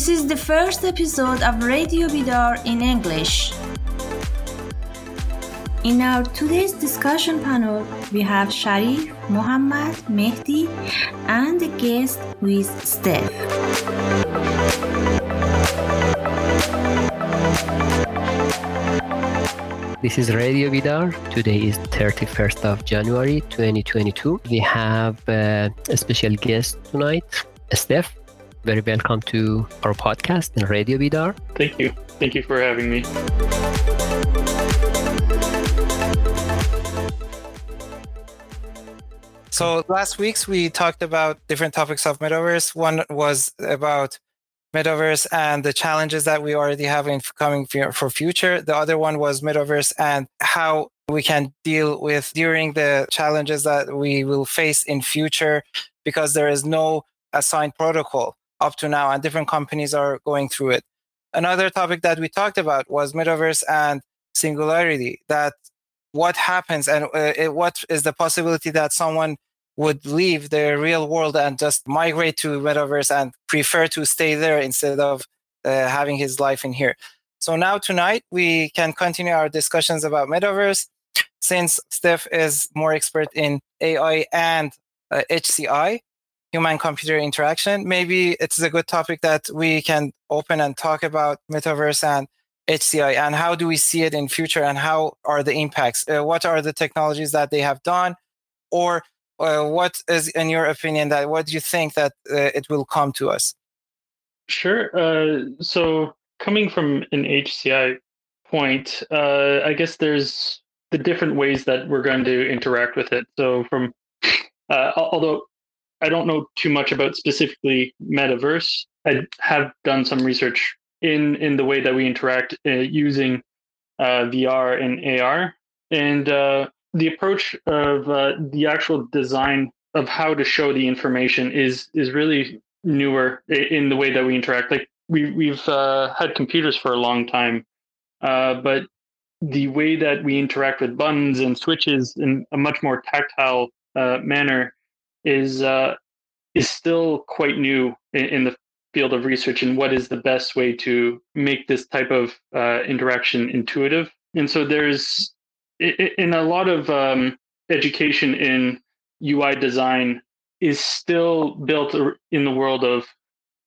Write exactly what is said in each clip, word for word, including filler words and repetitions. This is the first episode of Radio Bidar in English. In our today's discussion panel, we have Sharif, Mohammad, Mehdi, and a guest who is Steph. This is Radio Bidar. Today is thirty-first of January, twenty twenty-two. We have uh, a special guest tonight, Steph. Very welcome to our podcast and Radio Bidar. Thank you. Thank you for having me. So last week's we talked about different topics of Metaverse. One was about Metaverse and the challenges that we already have in coming for future. The other one was Metaverse and how we can deal with during the challenges that we will face in future, because there is no assigned protocol up to now, and different companies are going through it. Another topic that we talked about was Metaverse and singularity, that what happens and uh, it, what is the possibility that someone would leave the real world and just migrate to Metaverse and prefer to stay there instead of uh, having his life in here. So now tonight, we can continue our discussions about Metaverse, since Steph is more expert in A I and uh, H C I. Human-computer interaction. Maybe it's a good topic that we can open and talk about Metaverse and H C I, and how do we see it in future, and how are the impacts? Uh, what are the technologies that they have done, or uh, what is, in your opinion, that what do you think that uh, it will come to us? Sure. Uh, so coming from an H C I point, uh, I guess there's the different ways that we're going to interact with it. So from, uh, although I don't know too much about specifically Metaverse. I have done some research in, in the way that we interact uh, using uh, V R and A R. And uh, the approach of uh, the actual design of how to show the information is is really newer in the way that we interact. Like we, we've uh, had computers for a long time, uh, but the way that we interact with buttons and switches in a much more tactile uh, manner is uh, is still quite new in, in the field of research, and what is the best way to make this type of uh, interaction intuitive. And so there's, in a lot of um, education in U I design is still built in the world of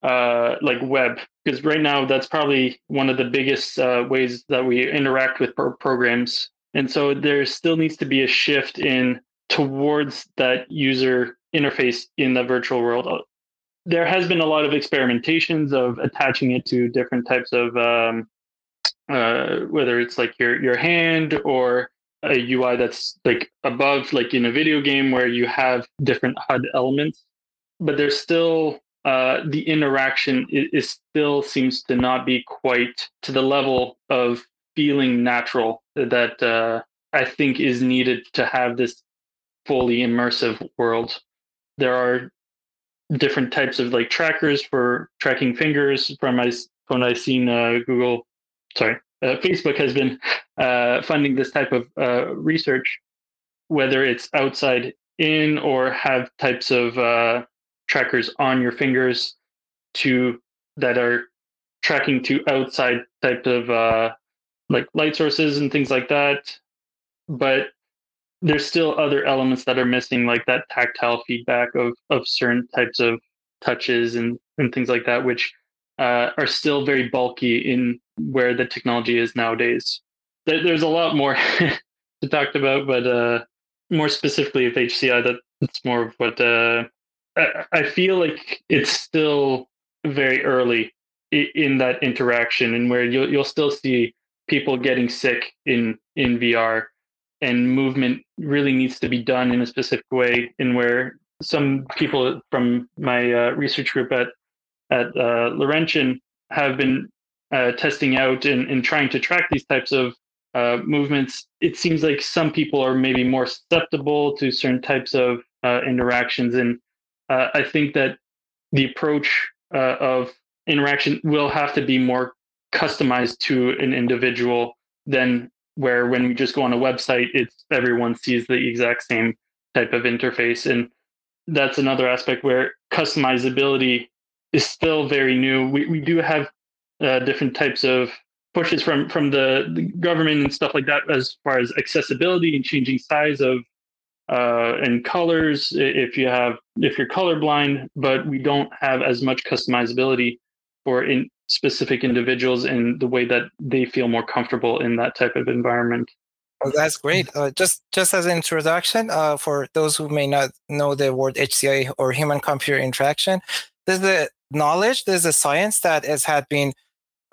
uh, like web, because right now that's probably one of the biggest uh, ways that we interact with pro- programs. And so there still needs to be a shift in towards that user interface in the virtual world. There has been a lot of experimentations of attaching it to different types of, um, uh, whether it's like your your hand or a U I that's like above, like in a video game where you have different H U D elements. But there's still uh, the interaction is, is still seems to not be quite to the level of feeling natural that uh, I think is needed to have this fully immersive world. There are different types of like trackers for tracking fingers. From my phone, I've seen uh, Google, sorry, uh, Facebook has been uh, funding this type of uh, research, whether it's outside in or have types of uh, trackers on your fingers to that are tracking to outside type of uh, like light sources and things like that. But there's still other elements that are missing, like that tactile feedback of, of certain types of touches and, and things like that, which uh, are still very bulky in where the technology is nowadays. There, there's a lot more to talk about, but uh, more specifically with H C I, that, that's more of what uh, I, I feel like it's still very early in, in that interaction, and where you'll, you'll still see people getting sick in, in V R. And movement really needs to be done in a specific way, and where some people from my uh, research group at at uh, Laurentian have been uh, testing out and, and trying to track these types of uh, movements. It seems like some people are maybe more susceptible to certain types of uh, interactions. And uh, I think that the approach uh, of interaction will have to be more customized to an individual than where when we just go on a website, it's everyone sees the exact same type of interface. And that's another aspect where customizability is still very new. We we do have uh, different types of pushes from from the, the government and stuff like that as far as accessibility and changing size of uh, and colors if you have if you're colorblind. But we don't have as much customizability for in specific individuals in the way that they feel more comfortable in that type of environment. Oh, that's great. Uh, just just as an introduction, uh, for those who may not know the word H C I or human-computer interaction, this is a knowledge, this is a science that has had been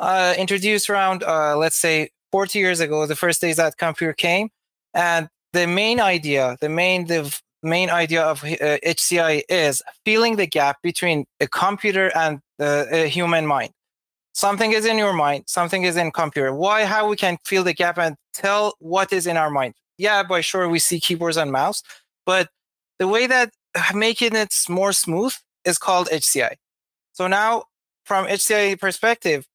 uh, introduced around, uh, let's say, forty years ago, the first days that computer came. And the main idea, the main the main idea of uh, H C I is filling the gap between a computer and uh, a human mind. Something is in your mind, something is in computer. Why, how we can fill the gap and tell what is in our mind? Yeah, by sure, we see keyboards and mouse, but the way that making it more smooth is called H C I. So now from H C I perspective,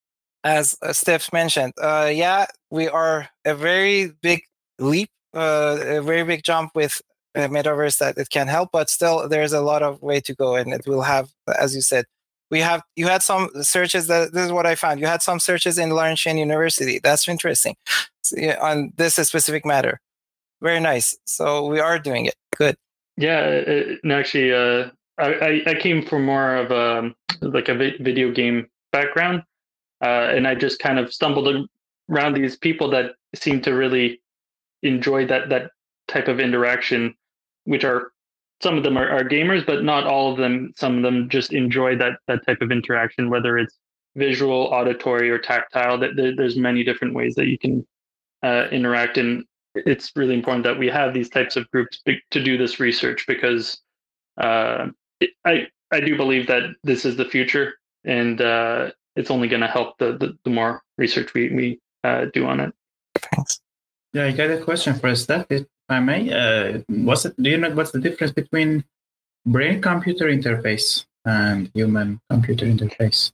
as Steph mentioned, uh, yeah, we are a very big leap, uh, a very big jump with a metaverse that it can help, but still there's a lot of way to go, and it will have, as you said, We have you had some searches that this is what I found. You had some searches in Laurentian University. That's interesting so, yeah, on this specific matter. Very nice. So we are doing it. Good. Yeah, it, and actually, uh, I I came from more of a like a video game background, uh, and I just kind of stumbled around these people that seem to really enjoy that that type of interaction, which are. Some of them are, are gamers, but not all of them. Some of them just enjoy that that type of interaction, whether it's visual, auditory, or tactile. That there, there's many different ways that you can uh, interact, and it's really important that we have these types of groups to do this research because uh, it, I I do believe that this is the future, and uh, it's only going to help the, the the more research we we uh, do on it. Thanks. Yeah, I got a question for Steph. If I may, uh, what's it, do you know what's the difference between brain-computer interface and human-computer interface?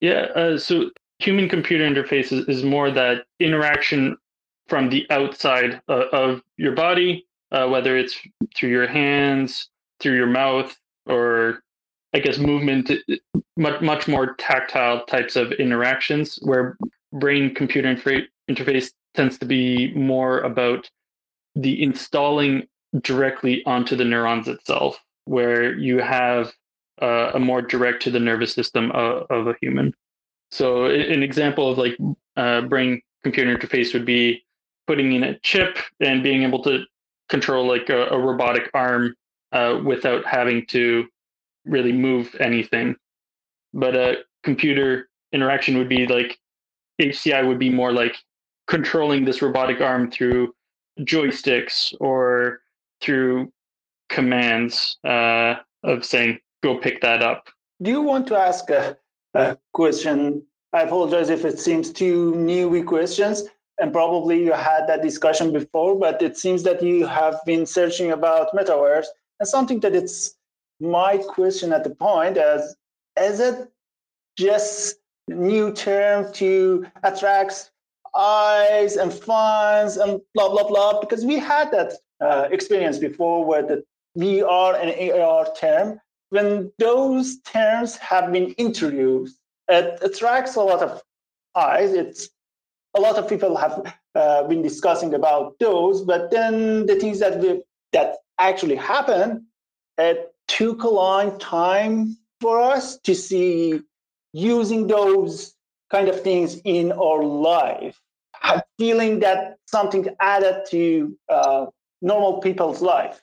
Yeah, uh, so human-computer interface is, is more that interaction from the outside uh, of your body, uh, whether it's through your hands, through your mouth, or I guess movement, much, much more tactile types of interactions, where brain-computer interfa- interface tends to be more about the installing directly onto the neurons itself, where you have uh, a more direct to the nervous system of, of a human. So an example of like uh, brain computer interface would be putting in a chip and being able to control like a, a robotic arm uh, without having to really move anything. But a computer interaction would be like H C I would be more like controlling this robotic arm through joysticks or through commands uh, of saying, go pick that up. Do you want to ask a, a question? I apologize if it seems too newy questions, and probably you had that discussion before, but it seems that you have been searching about metaverse, and something that it's my question at the point is, is it just new term to attract eyes and funds and blah blah blah, because we had that uh, experience before with the V R and A R term. When those terms have been introduced, it attracts a lot of eyes. It's a lot of people have uh, been discussing about those, but then the things that we, that actually happened, it took a long time for us to see using those kind of things in our life, feeling that something added to uh, normal people's life.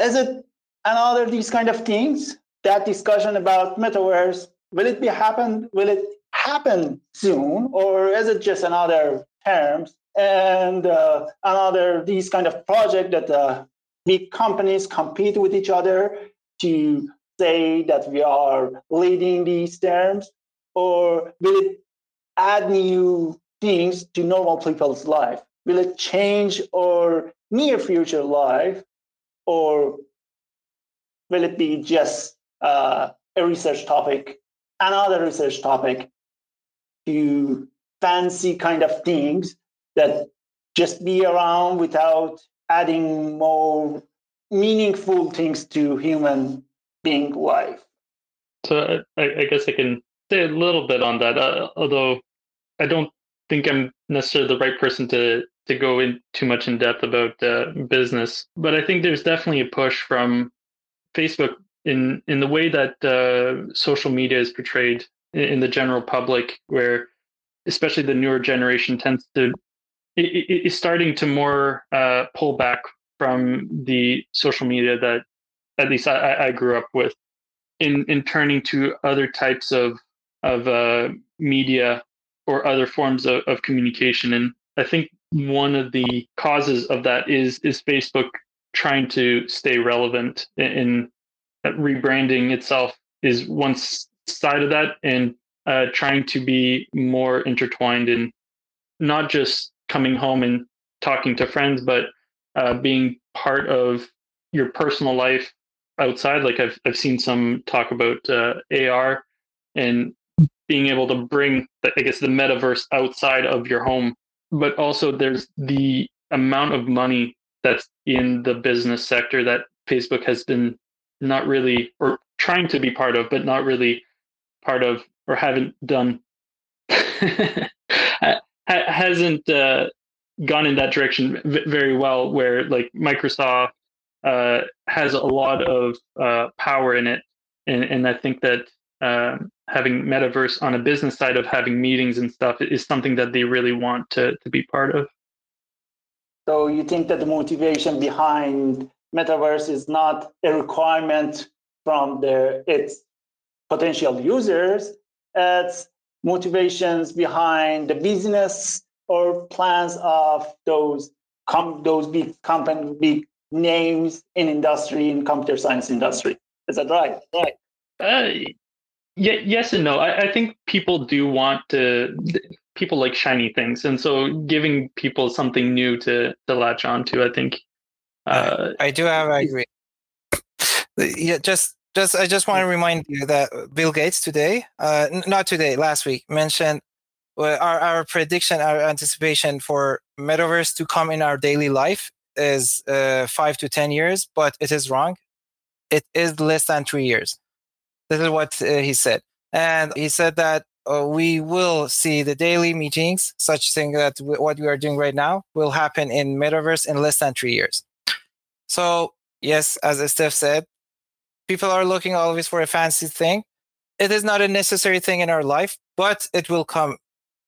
Is it another these kind of things? That discussion about metaverse, will it be happen? Will it happen soon, or is it just another terms and uh, another these kind of project that uh, big companies compete with each other to say that we are leading these terms? Or will it add new things to normal people's life? Will it change our near future life? Or will it be just uh, a research topic, another research topic, to fancy kind of things that just be around without adding more meaningful things to human being life? So I, I guess I can say a little bit on that, uh, although I don't think I'm necessarily the right person to to go in too much in depth about uh, business. But I think there's definitely a push from Facebook in, in the way that uh, social media is portrayed in, in the general public, where especially the newer generation tends to it, it, is starting to more uh, pull back from the social media that at least I, I grew up with, in in turning to other types of of uh, media or other forms of, of communication. And I think one of the causes of that is is Facebook trying to stay relevant, and rebranding itself is one side of that, and uh, trying to be more intertwined in not just coming home and talking to friends, but uh, being part of your personal life outside. Like I've I've seen some talk about uh, A R and being able to bring, I guess, the metaverse outside of your home. But also there's the amount of money that's in the business sector that Facebook has been not really, or trying to be part of, but not really part of, or haven't done, hasn't uh, gone in that direction very well, where like Microsoft uh, has a lot of uh, power in it. And, and I think that Uh, having metaverse on a business side of having meetings and stuff is something that they really want to, to be part of. So you think that the motivation behind metaverse is not a requirement from their its potential users, it's motivations behind the business or plans of those com- those big company, big names in industry, in computer science industry. Is that right? Right. Uh, Yeah, yes and no. I, I think people do want to, people like shiny things. And so giving people something new to, to latch on to, I think. Uh, I do have, I agree. Yeah, just, just, I just want to remind you that Bill Gates today, uh, not today, last week, mentioned our, our prediction, our anticipation for metaverse to come in our daily life is uh, five to ten years, but it is wrong. It is less than three years. This is what uh, he said. And he said that uh, we will see the daily meetings, such thing that w- what we are doing right now will happen in metaverse in less than three years. So yes, as Steph said, people are looking always for a fancy thing. It is not a necessary thing in our life, but it will come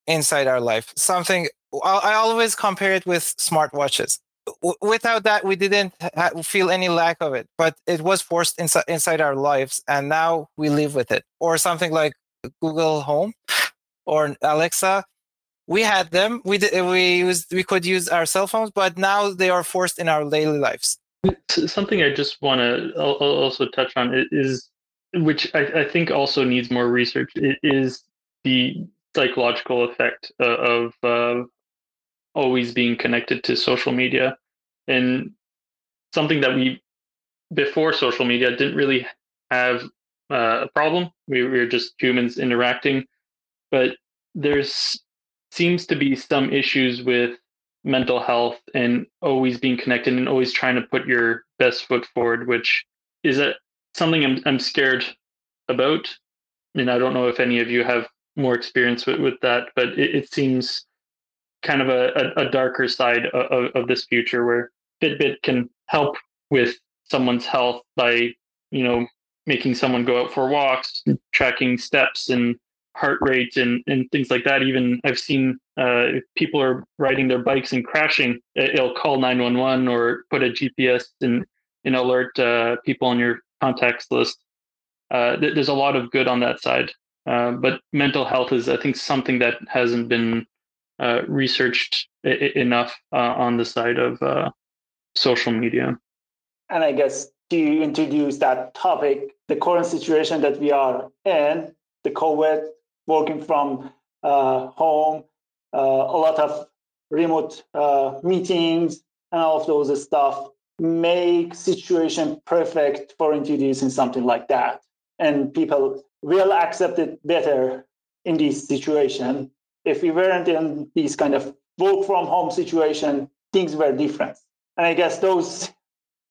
inside our life. Something, I always compare it with smartwatches. Without that, we didn't ha- feel any lack of it, but it was forced inside inside our lives, and now we live with it. Or something like Google Home or Alexa. We had them. We did, we used, we could use our cell phones, but now they are forced in our daily lives. Something I just want to also touch on is, which I, I think also needs more research, is the psychological effect of. Uh, always being connected to social media, and something that we before social media didn't really have uh, a problem. We, we were just humans interacting, but there's seems to be some issues with mental health and always being connected and always trying to put your best foot forward, which is a, something I'm, I'm scared about. And I don't know if any of you have more experience with, with that, but it, it seems kind of a, a darker side of, of this future, where Fitbit can help with someone's health by, you know, making someone go out for walks, tracking steps and heart rate and, and things like that. Even I've seen uh, if people are riding their bikes and crashing, it'll call nine one one or put a G P S and, and alert uh, people on your contacts list. Uh, th- there's a lot of good on that side. Uh, but mental health is, I think, something that hasn't been Uh, researched I- enough uh, on the side of uh, social media. And I guess to introduce that topic, the current situation that we are in, the COVID, working from uh, home, uh, a lot of remote uh, meetings and all of those stuff make situation perfect for introducing something like that. And people will accept it better in this situation. If we weren't in these kind of work from home situation, things were different. And I guess those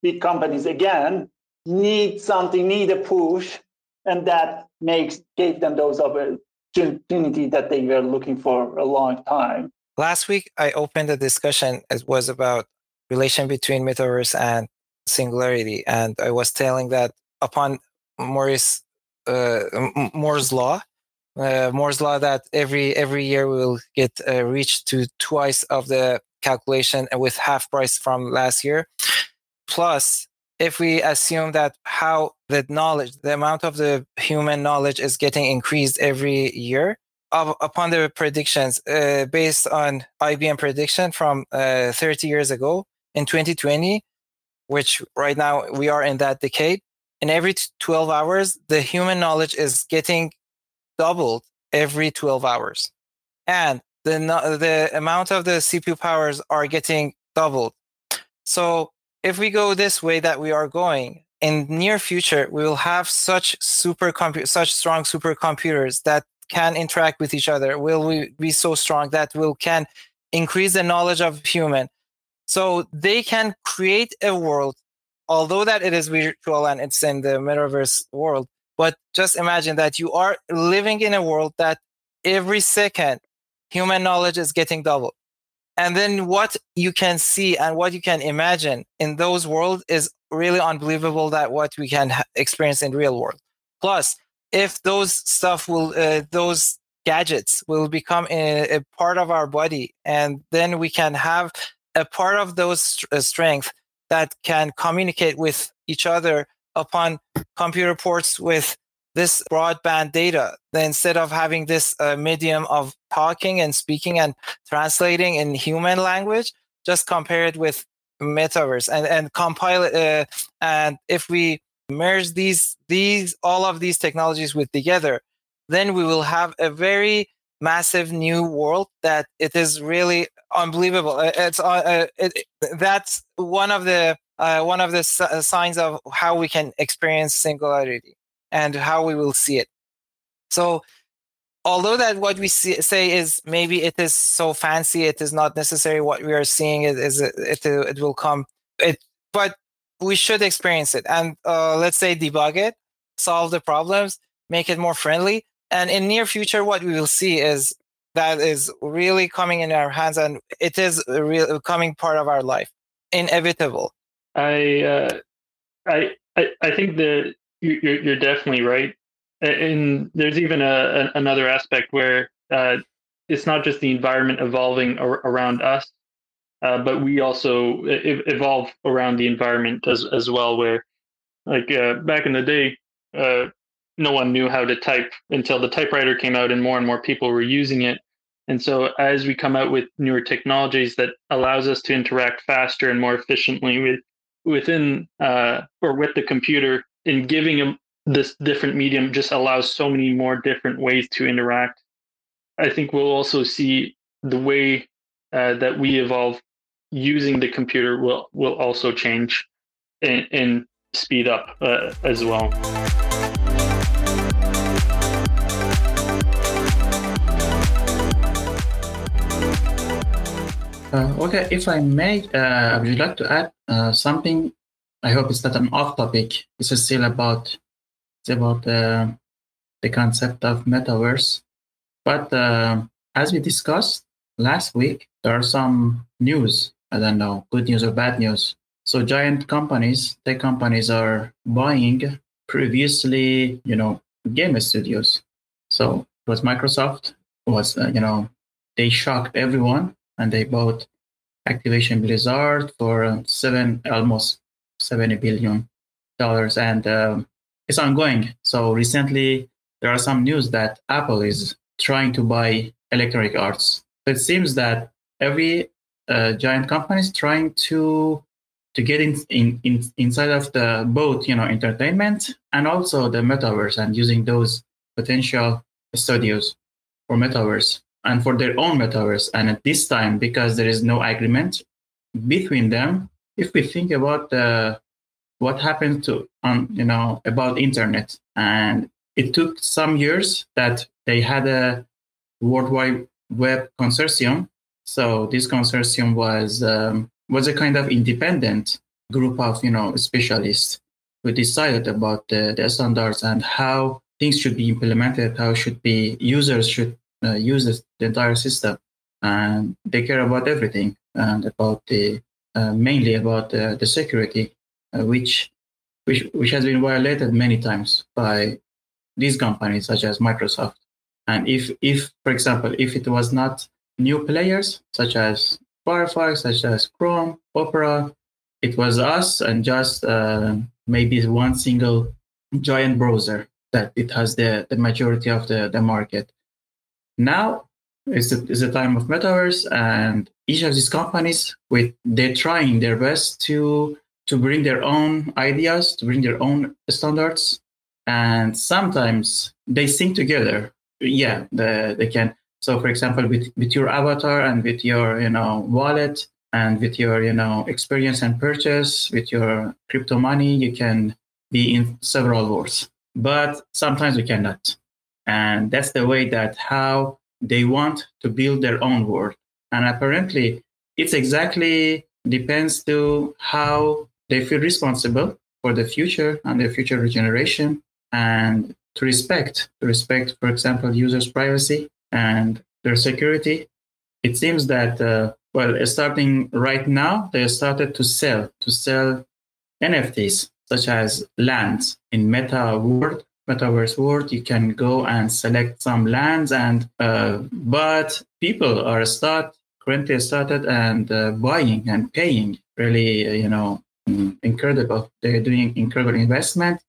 big companies, again, need something, need a push And that makes gave them those opportunity that they were looking for a long time. Last week, I opened a discussion. It was about relation between metaverse and singularity. And I was telling that upon Moore's, uh, Moore's law, uh, Moore's law that every every year we will get uh, reached to twice of the calculation and with half price from last year. Plus, if we assume that how the knowledge, the amount of the human knowledge is getting increased every year, of, upon the predictions uh, based on I B M prediction from uh, thirty years ago in twenty twenty, which right now we are in that decade, in every twelve hours, the human knowledge is getting doubled every twelve hours. And the the amount of the C P U powers are getting doubled. So if we go this way that we are going, in near future, we will have such super compu- such strong supercomputers that can interact with each other. Will we be so strong that will can increase the knowledge of human? So they can create a world, although that it is virtual and it's in the metaverse world. But just imagine that you are living in a world that every second human knowledge is getting doubled. And then what you can see and what you can imagine in those worlds is really unbelievable that what we can ha- experience in real world. Plus, if those stuff will, uh, those gadgets will become a, a part of our body, and then we can have a part of those st- uh, strength that can communicate with each other upon computer ports with this broadband data, then instead of having this uh, medium of talking and speaking and translating in human language, just compare it with metaverse and, and compile it. Uh, and if we merge these, these, all of these technologies with together, then we will have a very massive new world that it is really unbelievable. It's uh, it, it, that's one of the, uh, one of the s- signs of how we can experience singularity and how we will see it. So although that what we see, say is maybe it is so fancy, it is not necessary, what we are seeing is, is it, it, it will come, it, but we should experience it and uh, let's say debug it, solve the problems, make it more friendly. And in near future, what we will see is that is really coming in our hands and it is a real coming part of our life, inevitable. I, uh, I, I, I think the, You're, you're definitely right. And there's even a, a, another aspect where uh, it's not just the environment evolving ar- around us, uh, but we also e- evolve around the environment as, as well, where like uh, back in the day, uh, no one knew how to type until the typewriter came out and more and more people were using it. And so as we come out with newer technologies that allows us to interact faster and more efficiently with within uh, or with the computer, and giving them this different medium just allows so many more different ways to interact. I think we'll also see the way uh, that we evolve using the computer will, will also change and, and speed up uh, as well. Uh, okay, if I may, uh, I would like to add uh, something. I hope it's not an off topic. This is still about it's about uh, the concept of metaverse. But uh, as we discussed last week, there are some news. I don't know, good news or bad news. So giant companies, tech companies are buying previously, you know, game studios. So it was Microsoft was, uh, you know, they shocked everyone and they bought Activision Blizzard for uh, seven, almost seventy billion dollars, and uh, it's ongoing. So recently, there are some news that Apple is trying to buy Electronic Arts. It seems that every uh, giant company is trying to to get in, in, in inside of the both, you know, entertainment and also the metaverse, and using those potential studios for metaverse and for their own metaverse. And at this time, because there is no agreement between them. If we think about uh, what happened to, um, you know, about internet, and it took some years that they had a World Wide Web consortium. So this consortium was um, was a kind of independent group of, you know, specialists who decided about the, the standards and how things should be implemented, how should be users should uh, use this, the entire system. And they care about everything, and about the uh, mainly about uh, the security, uh, which which which has been violated many times by these companies such as Microsoft. And if if for example, if it was not new players such as Firefox, such as Chrome, Opera, it was us and just uh, maybe one single giant browser that it has the the majority of the the market now. It's the, it's the time of metaverse, and each of these companies, with they're trying their best to to bring their own ideas, to bring their own standards, and sometimes they sync together. Yeah, the, they can. So, for example, with, with your avatar and with your you know wallet and with your you know experience and purchase, with your crypto money, you can be in several worlds. But sometimes you cannot, and that's the way that how. They want to build their own world, and apparently, it's exactly depends to how they feel responsible for the future and their future generation, and to respect, to respect, for example, users' privacy and their security. It seems that uh, well, starting right now, they started to sell to sell N F Ts such as lands in Meta World. Metaverse world, you can go and select some lands, and uh, but people are start currently started and uh, buying and paying really, uh, you know, incredible. They're doing incredible investment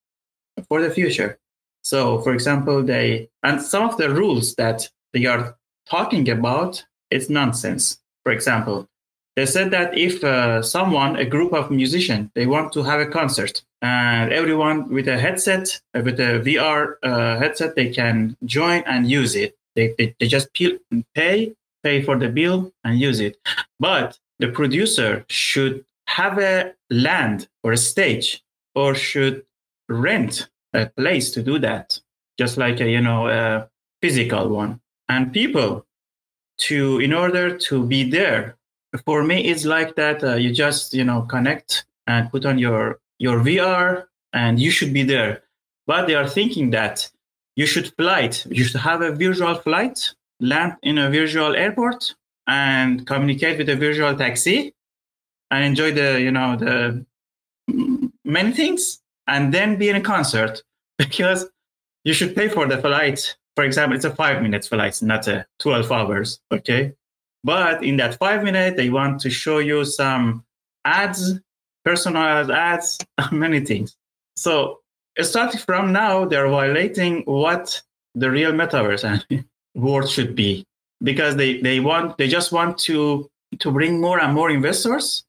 for the future. So, for example, they and some of the rules that they are talking about, it's nonsense. For example, they said that if uh, someone, a group of musicians, they want to have a concert. And everyone with a headset, with a V R uh, headset, they can join and use it. They they, they just pay, pay for the bill and use it. But the producer should have a land or a stage, or should rent a place to do that, just like a you know a physical one. And people, to in order to be there, for me it's like that. Uh, you just you know connect and put on your your V R, and you should be there. But they are thinking that you should flight, you should have a virtual flight, land in a virtual airport, and communicate with a virtual taxi, and enjoy the, you know, the many things, and then be in a concert, because you should pay for the flight. For example, it's a five minute flight, not a twelve hours, okay? But in that five minute, they want to show you some ads, personalized ads, many things. So starting from now, they're violating what the real metaverse world should be, because they, they want they just want to to bring more and more investors,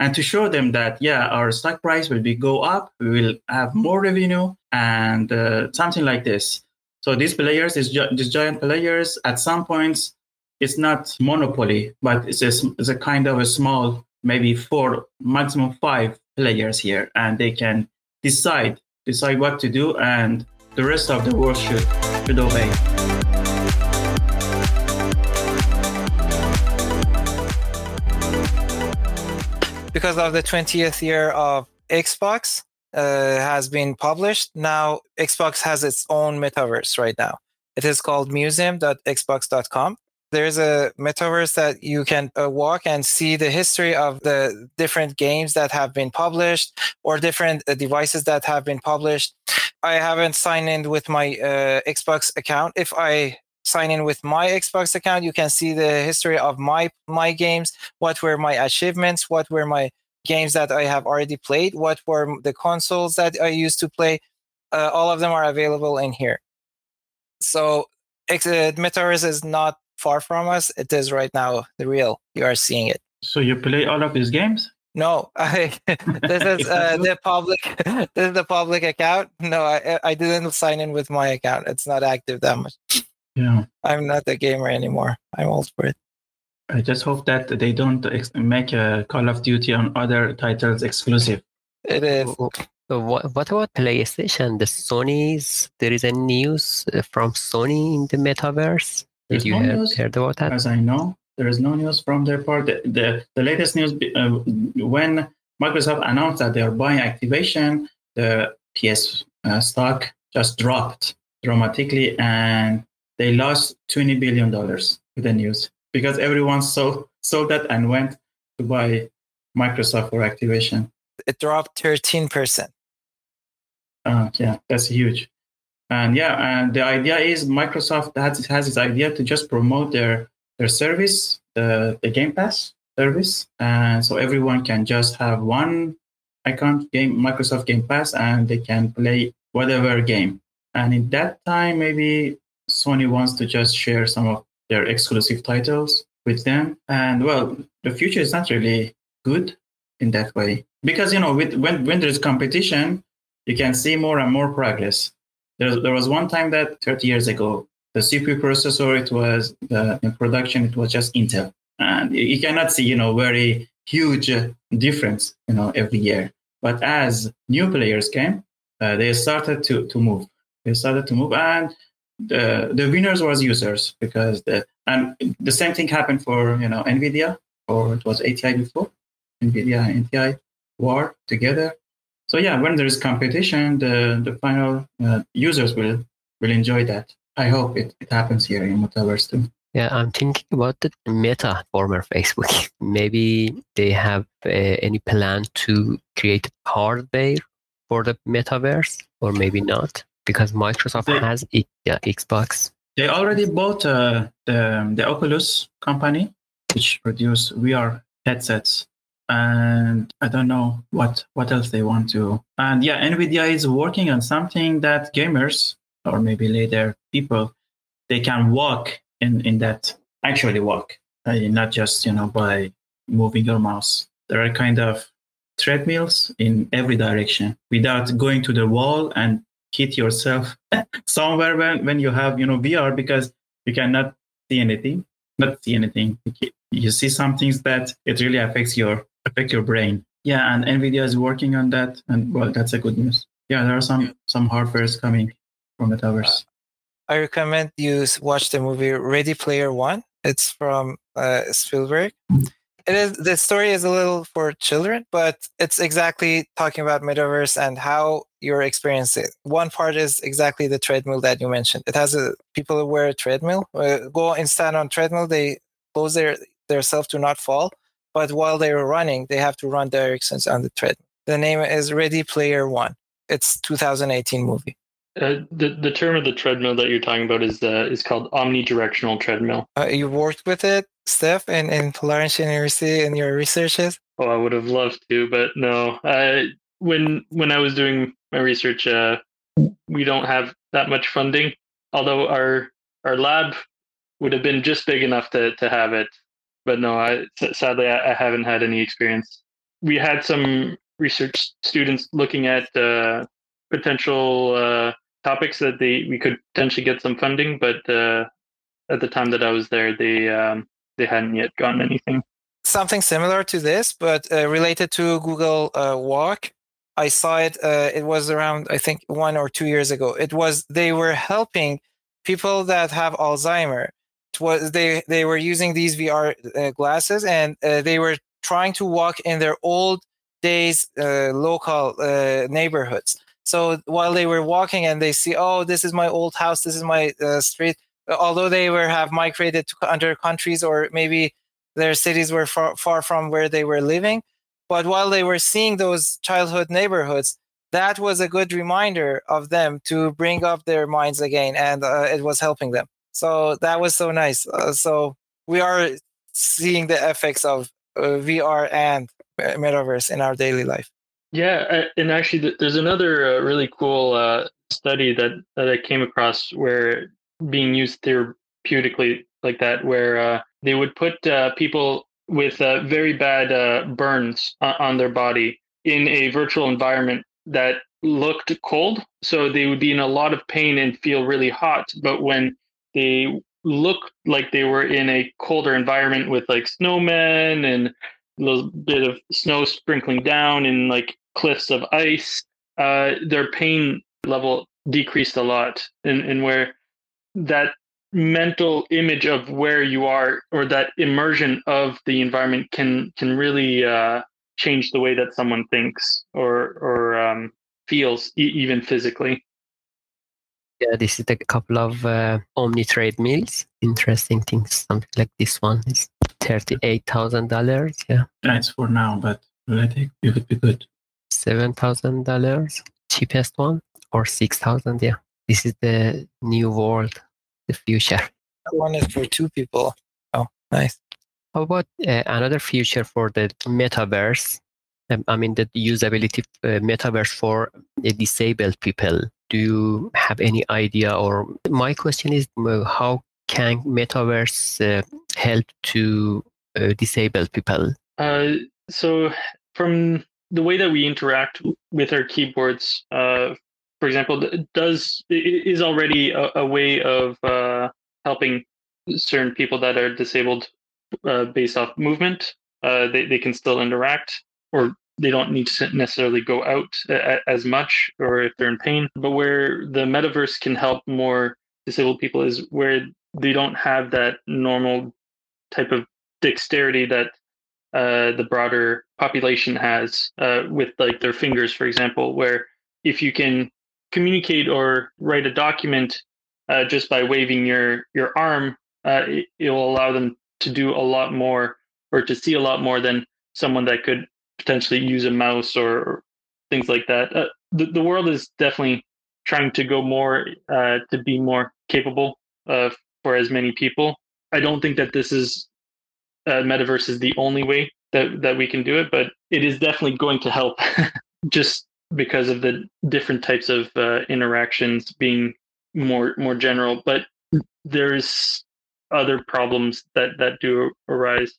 and to show them that, yeah, our stock price will be go up, we will have more revenue, and uh, something like this. So these players, these, these giant players, at some points, it's not monopoly, but it's a, it's a kind of a small, maybe four, maximum five players here, and they can decide decide what to do, and the rest of the world should should obey. Because of the twentieth year of Xbox uh, has been published, now Xbox has its own metaverse right now. It is called museum dot xbox dot com. There is a metaverse that you can uh, walk and see the history of the different games that have been published, or different uh, devices that have been published. I haven't signed in with my uh, Xbox account. If I sign in with my Xbox account, you can see the history of my my games, what were my achievements, what were my games that I have already played, what were the consoles that I used to play. Uh, all of them are available in here. So uh, metaverse is not far from us. It is right now the real. You are seeing it. So you play all of these games? No, I, this is uh, the public. This is the public account. No, I, I didn't sign in with my account. It's not active that much. Yeah, I'm not a gamer anymore. I'm old for it. I just hope that they don't ex- make a Call of Duty on other titles exclusive. It is. So what, what about PlayStation? The Sony's. There is a news from Sony in the metaverse. Did you no news, heard about that? As I know, there is no news from their part. The, the, the latest news, uh, when Microsoft announced that they are buying Activision, the P S uh, stock just dropped. dramatically, and they lost twenty billion dollars to the news because everyone sold, sold that and went to buy Microsoft for activation. It dropped thirteen percent. Uh, yeah, that's huge. And yeah, and the idea is Microsoft has, has this idea to just promote their, their service, the, the Game Pass service. And so everyone can just have one account, game, Microsoft Game Pass, and they can play whatever game. And in that time, maybe Sony wants to just share some of their exclusive titles with them. And well, the future is not really good in that way. Because, you know, with, when, when there's competition, you can see more and more progress. There, there was one time that thirty years ago, the C P U processor, it was uh, in production, it was just Intel. And you cannot see, you know, very huge difference, you know, every year. But as new players came, uh, they started to, to move. They started to move. And the, the winners was users, because the, and the same thing happened for, you know, NVIDIA, or it was A T I before. NVIDIA and A T I war together. So yeah, when there is competition, the, the final uh, users will, will enjoy that. I hope it, it happens here in Metaverse too. Yeah, I'm thinking about the Meta, former Facebook. Maybe they have uh, any plan to create hardware for the Metaverse, or maybe not, because Microsoft they, has it, yeah, Xbox. They already bought uh, the, the Oculus company, which produce V R headsets. And I don't know what, what else they want to. And yeah, NVIDIA is working on something that gamers, or maybe later people, they can walk in, in that, actually walk, uh, not just, you know, by moving your mouse. There are kind of treadmills in every direction without going to the wall and hit yourself somewhere when, when you have, you know, V R, because you cannot see anything, not see anything. You see some things that it really affects your affect your brain. Yeah, and NVIDIA is working on that, and well, that's a good news. Yeah, there are some some hardwares coming from Metaverse. I recommend you watch the movie Ready Player One. It's from uh, Spielberg. It is, the story is a little for children, but it's exactly talking about Metaverse and how you're experiencing it. One part is exactly the treadmill that you mentioned. It has a, people who wear a treadmill, uh, go and stand on treadmill, they close their, their self to not fall. But while they're running, they have to run directions on the treadmill. The name is Ready Player One. It's two thousand eighteen movie. Uh, the the term of the treadmill that you're talking about is uh, is called omnidirectional treadmill. Uh, you worked with it, Steph, in, in Laurentian University in your researches? Oh, I would have loved to, but no. Uh, when when I was doing my research, uh, we don't have that much funding, although our our lab would have been just big enough to, to have it. But no, I, sadly, I haven't had any experience. We had some research students looking at uh, potential uh, topics that they we could potentially get some funding, but uh, at the time that I was there, they um, they hadn't yet gotten anything. Something similar to this, but uh, related to Google uh, Walk. I saw it. Uh, it was around, I think, one or two years ago. It was they were helping people that have Alzheimer's. Was they they were using these V R uh, glasses, and uh, they were trying to walk in their old days uh, local uh, neighborhoods. So while they were walking, and they see, oh, this is my old house, this is my uh, street. Although they were have migrated to other countries, or maybe their cities were far, far from where they were living, but while they were seeing those childhood neighborhoods, that was a good reminder of them to bring up their minds again, and uh, it was helping them. So that was so nice. Uh, so we are seeing the effects of uh, V R and Metaverse in our daily life. Yeah, and actually there's another uh, really cool uh, study that, that I came across where being used therapeutically like that, where uh, they would put uh, people with uh, very bad uh, burns on their body in a virtual environment that looked cold. So they would be in a lot of pain and feel really hot. But when they looked like they were in a colder environment with like snowmen and a little bit of snow sprinkling down and like cliffs of ice, uh, their pain level decreased a lot. And, and where that mental image of where you are, or that immersion of the environment, can can really uh, change the way that someone thinks or, or um, feels, e- even physically. Yeah, this is a couple of uh, Omni treadmills. Interesting things. Something like this one is thirty-eight thousand dollars. Yeah. That's for now, but I think it would be good. seven thousand dollars, cheapest one, or six thousand dollars. Yeah. This is the new world, the future. That one is for two people. Oh, nice. How about uh, another future for the metaverse? Um, I mean, the usability uh, metaverse for uh, disabled people. Do you have any idea? Or my question is, how can metaverse uh, help to uh, disabled people? Uh, so from the way that we interact with our keyboards, uh, for example, does is already a, a way of uh, helping certain people that are disabled uh, based off movement. Uh, they, they can still interact, or they don't need to necessarily go out as much, or if they're in pain. But where the metaverse can help more disabled people is where they don't have that normal type of dexterity that uh, the broader population has uh, with like their fingers, for example, where if you can communicate or write a document uh, just by waving your, your arm, uh, it, it will allow them to do a lot more, or to see a lot more than someone that could potentially use a mouse or, or things like that. Uh, the, the world is definitely trying to go more uh, to be more capable uh, for as many people. I don't think that this is uh, metaverse is the only way that, that we can do it, but it is definitely going to help just because of the different types of uh, interactions being more more general. But there's other problems that, that do arise.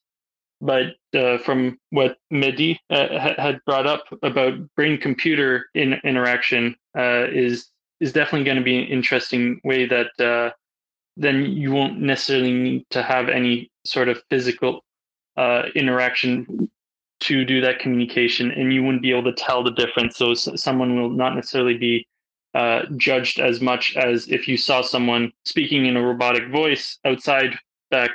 But uh, from what Mehdi uh, had brought up about brain-computer in- interaction uh, is is definitely going to be an interesting way that uh, then you won't necessarily need to have any sort of physical uh, interaction to do that communication, and you wouldn't be able to tell the difference. So someone will not necessarily be uh, judged as much as if you saw someone speaking in a robotic voice outside back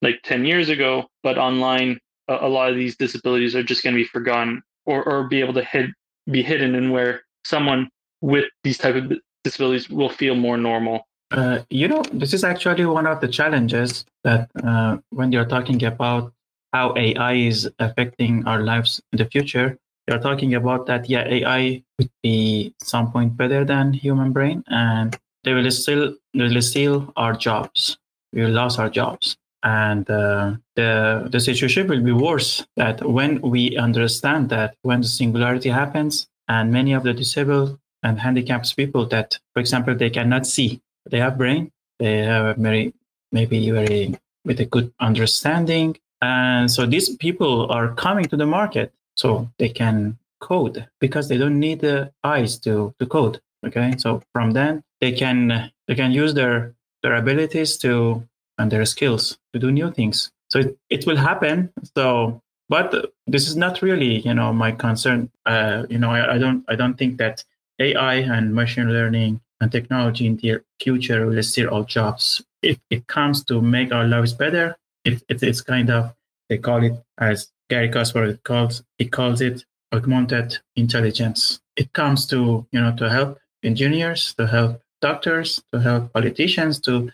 like ten years ago, but online, a, a lot of these disabilities are just going to be forgotten or, or be able to hid, be hidden, and where someone with these type of disabilities will feel more normal. Uh, you know, this is actually one of the challenges that uh, when you're talking about how A I is affecting our lives in the future, you're talking about that, yeah, A I could be at some point better than human brain, and they will still, they will steal our jobs. We will lose our jobs. And uh, the the situation will be worse that when we understand that when the singularity happens, and many of the disabled and handicapped people that, for example, they cannot see, they have brain, they have very, maybe very with a good understanding. And so these people are coming to the market so they can code because they don't need the eyes to, to code. Okay. So from then they can they can use their, their abilities to and their skills to do new things. So it, it will happen. So, but this is not really, you know, my concern. Uh, you know, I, I don't, I don't think that A I and machine learning and technology in the future will steal all jobs. If it comes to make our lives better, it, it it's kind of, they call it, as Gary Kasparov calls, he calls it augmented intelligence. It comes to, you know, to help engineers, to help doctors, to help politicians, to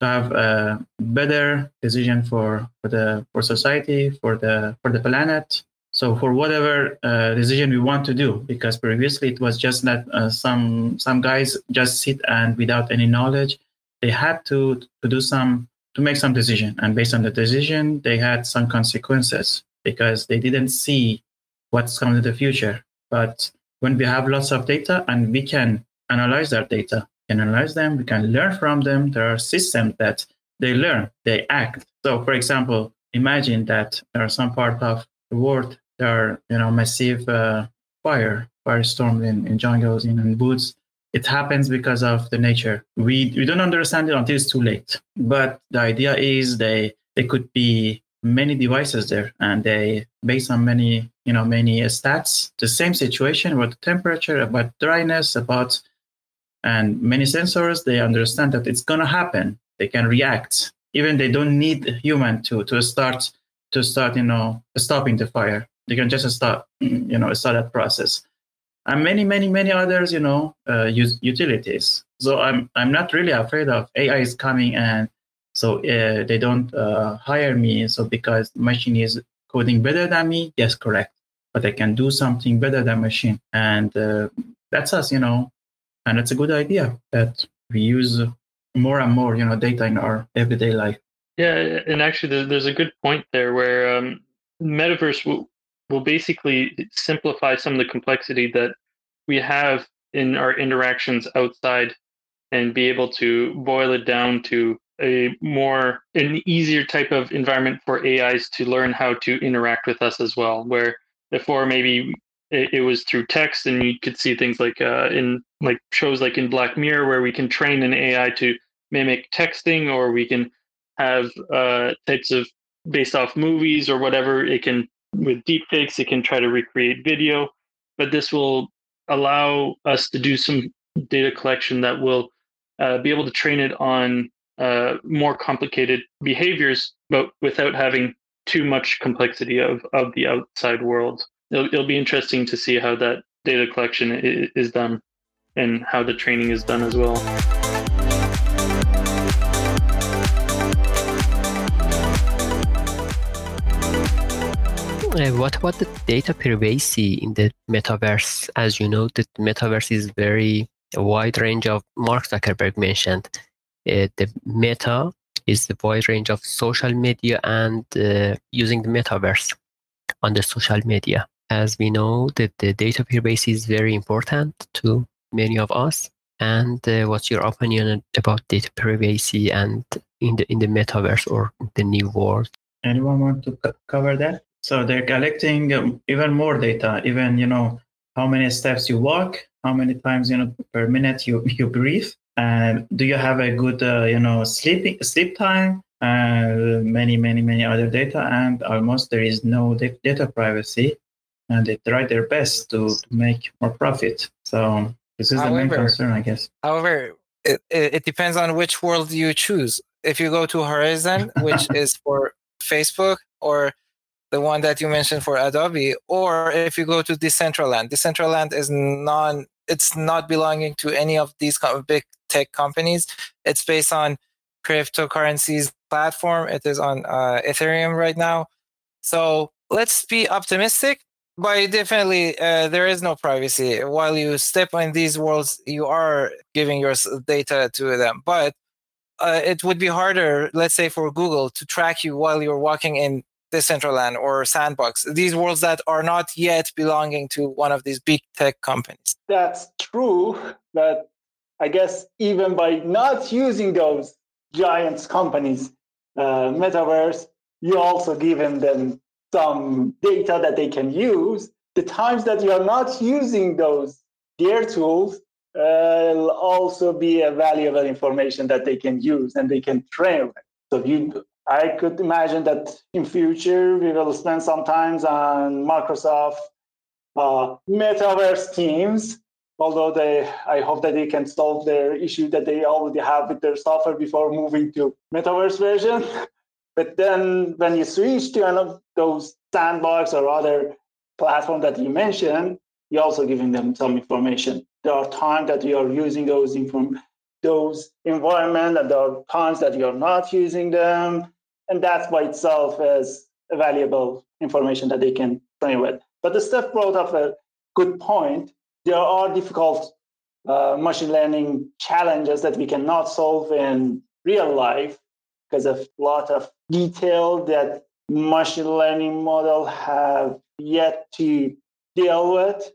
to have a better decision for, for the for society, for the for the planet. So for whatever uh, decision we want to do, because previously it was just that uh, some some guys just sit and without any knowledge, they had to to do some to make some decision, and based on the decision they had some consequences because they didn't see what's coming in the future. But when we have lots of data and we can analyze that data, analyze them, we can learn from them. There are systems that they learn, they act. So, for example, imagine that there are some part of the world there are, you know, massive uh, fire, firestorms in, in jungles, in, in woods. It happens because of the nature. We we don't understand it until it's too late. But the idea is they they could be many devices there, and they based on many you know many uh, stats, the same situation about the temperature, about dryness, about and many sensors, they understand that it's going to happen. They can react. Even they don't need human to, to start, to start, you know, stopping the fire. They can just start, you know, start that process. and many, many, many others, you know, uh, use utilities. So I'm I'm not really afraid of A I is coming, and so uh, they don't uh, hire me. So because machine is coding better than me, yes, correct. But I can do something better than machine, and uh, that's us, you know. And it's a good idea that we use more and more, you know, data in our everyday life. Yeah, and actually, there's a good point there where um, Metaverse will, will basically simplify some of the complexity that we have in our interactions outside, and be able to boil it down to a more, an easier type of environment for A Is to learn how to interact with us as well. Where before maybe it, it was through text, and you could see things like uh, in like shows like in Black Mirror, where we can train an A I to mimic texting, or we can have uh, types of based off movies or whatever. It can, with deepfakes, it can try to recreate video, but this will allow us to do some data collection that will uh, be able to train it on uh, more complicated behaviors, but without having too much complexity of, of the outside world. It'll, it'll be interesting to see how that data collection is, is done and how the training is done as well. Uh, what about the data privacy in the metaverse? As you know, the metaverse is very a wide range of, Mark Zuckerberg mentioned, uh, the meta is the wide range of social media and uh, using the metaverse on the social media. As we know, that the data privacy is very important to many of us. And uh, what's your opinion about data privacy and in the in the metaverse or the new world? Anyone want to c- cover that? So they're collecting um, even more data, even, you know, how many steps you walk, how many times, you know, per minute you, you breathe, and do you have a good, uh, you know, sleep, sleep time, and many, many, many other data. And almost there is no de- data privacy, and they try their best to, to make more profit. So this is however, the main concern, I guess. However, it, it depends on which world you choose. If you go to Horizon, which is for Facebook, or the one that you mentioned for Adobe, or if you go to Decentraland, Decentraland is non, it's not belonging to any of these big tech companies. It's based on cryptocurrencies platform. It is on uh, Ethereum right now. So let's be optimistic, but definitely uh, there is no privacy. While you step in these worlds, you are giving your data to them, but uh, it would be harder, let's say for Google, to track you while you're walking in Decentraland or Sandbox, these worlds that are not yet belonging to one of these big tech companies. That's true, but I guess even by not using those giant companies, uh, Metaverse, you're also giving them some data that they can use. The times that you are not using those their tools uh, will also be a valuable information that they can use and they can train with. So you I could imagine that in future, we will spend some time on Microsoft uh, Metaverse teams, although they, I hope that they can solve their issue that they already have with their software before moving to Metaverse version. But then when you switch to one of those Sandbox or other platform that you mentioned, you're also giving them some information. There are times that you are using those information. Those environment and there are times that you're not using them. And that by itself is valuable information that they can train with. But the Steph brought up a good point. There are difficult uh, machine learning challenges that we cannot solve in real life because of a lot of detail that machine learning model have yet to deal with.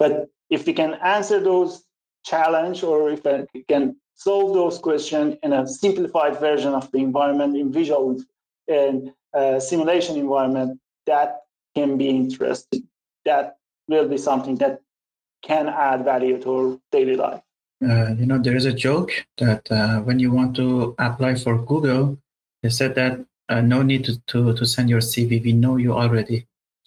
But if we can answer those challenge or if I can solve those questions in a simplified version of the environment in visual and uh, simulation environment, that can be interesting. That will be something that can add value to our daily life. Uh, you know, there is a joke that uh, when you want to apply for Google, they said that uh, no need to, to, to send your C V, we know you already.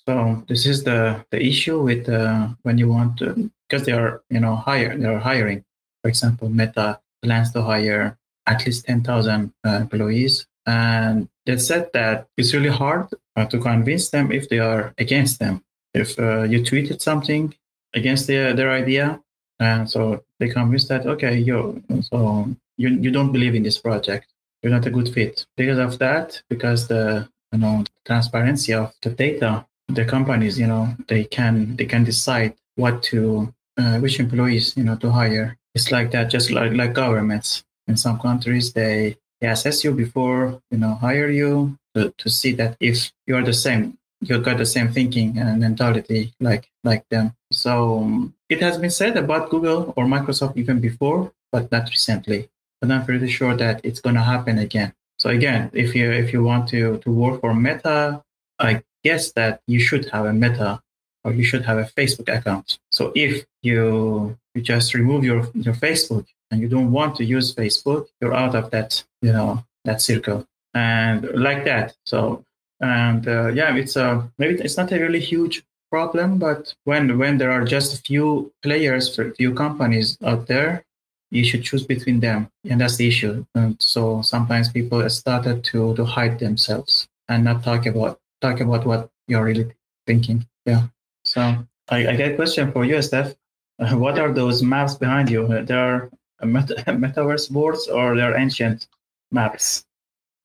So this is the, the issue with uh, when you want to, because they are, you know, hire, they are hiring. For example, Meta plans to hire at least ten thousand uh, employees. And they said that it's really hard uh, to convince them if they are against them. If uh, you tweeted something against their their idea, and so they convinced that okay, you so you you don't believe in this project, you're not a good fit. Because of that, because the you know transparency of the data, the companies you know they can they can decide what to uh, which employees you know to hire. It's like that, just like like governments in some countries they. They assess you before you know hire you to, to see that if you are the same, you got the same thinking and mentality like like them. So um, it has been said about Google or Microsoft even before, but not recently. But I'm pretty sure that it's going to happen again. So again, if you if you want to to work for Meta, I guess that you should have a Meta or you should have a Facebook account. So if you you just remove your your Facebook and you don't want to use Facebook, you're out of that, you know, that circle, and like that. So, and uh, yeah, it's a maybe it's not a really huge problem, but when when there are just a few players, few companies out there, you should choose between them, and that's the issue. And so sometimes people started to to hide themselves and not talk about talk about what you're really thinking. Yeah. So I, I get a question for you, Steph. Uh, what are those maps behind you? Uh, there are Meta- metaverse boards or their ancient maps?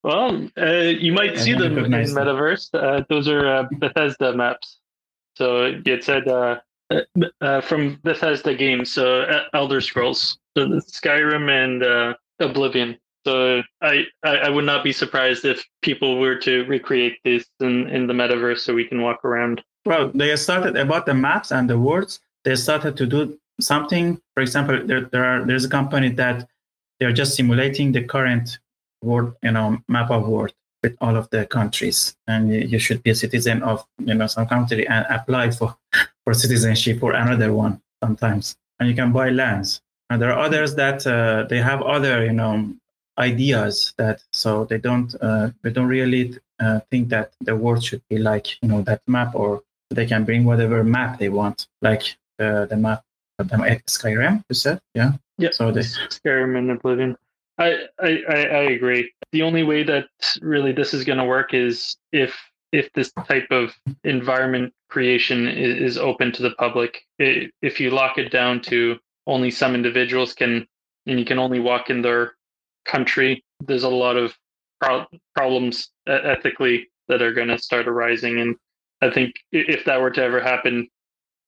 Well, uh, you might and see them in Metaverse. Uh, those are uh, Bethesda maps. So it said uh, uh, from Bethesda games, so uh, Elder Scrolls, so Skyrim and uh, Oblivion. So I, I, I would not be surprised if people were to recreate this in, in the Metaverse so we can walk around. Well, they started about the maps and the words. They started to do something, for example, there there are there's a company that they're just simulating the current world, you know, map of world with all of the countries, and you should be a citizen of you know some country and apply for, for citizenship or another one sometimes, and you can buy lands. And there are others that uh, they have other you know ideas that so they don't uh, they don't really uh, think that the world should be like you know that map, or they can bring whatever map they want, like uh, the map. Skyrim, you said, yeah, yeah. So this Skyrim and Oblivion. I, I, I agree. The only way that really this is going to work is if if this type of environment creation is, is open to the public. It, if you lock it down to only some individuals can, and you can only walk in their country, there's a lot of pro- problems ethically that are going to start arising. And I think if that were to ever happen,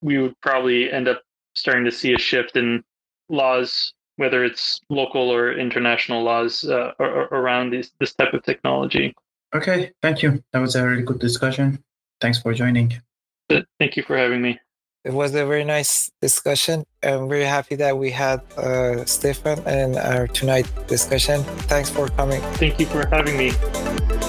we would probably end up starting to see a shift in laws, whether it's local or international laws uh, or, or around this, this type of technology. Okay, thank you. That was a really good discussion. Thanks for joining. Thank you for having me. It was a very nice discussion. I'm very happy that we had uh, Stefan in our tonight discussion. Thanks for coming. Thank you for having me.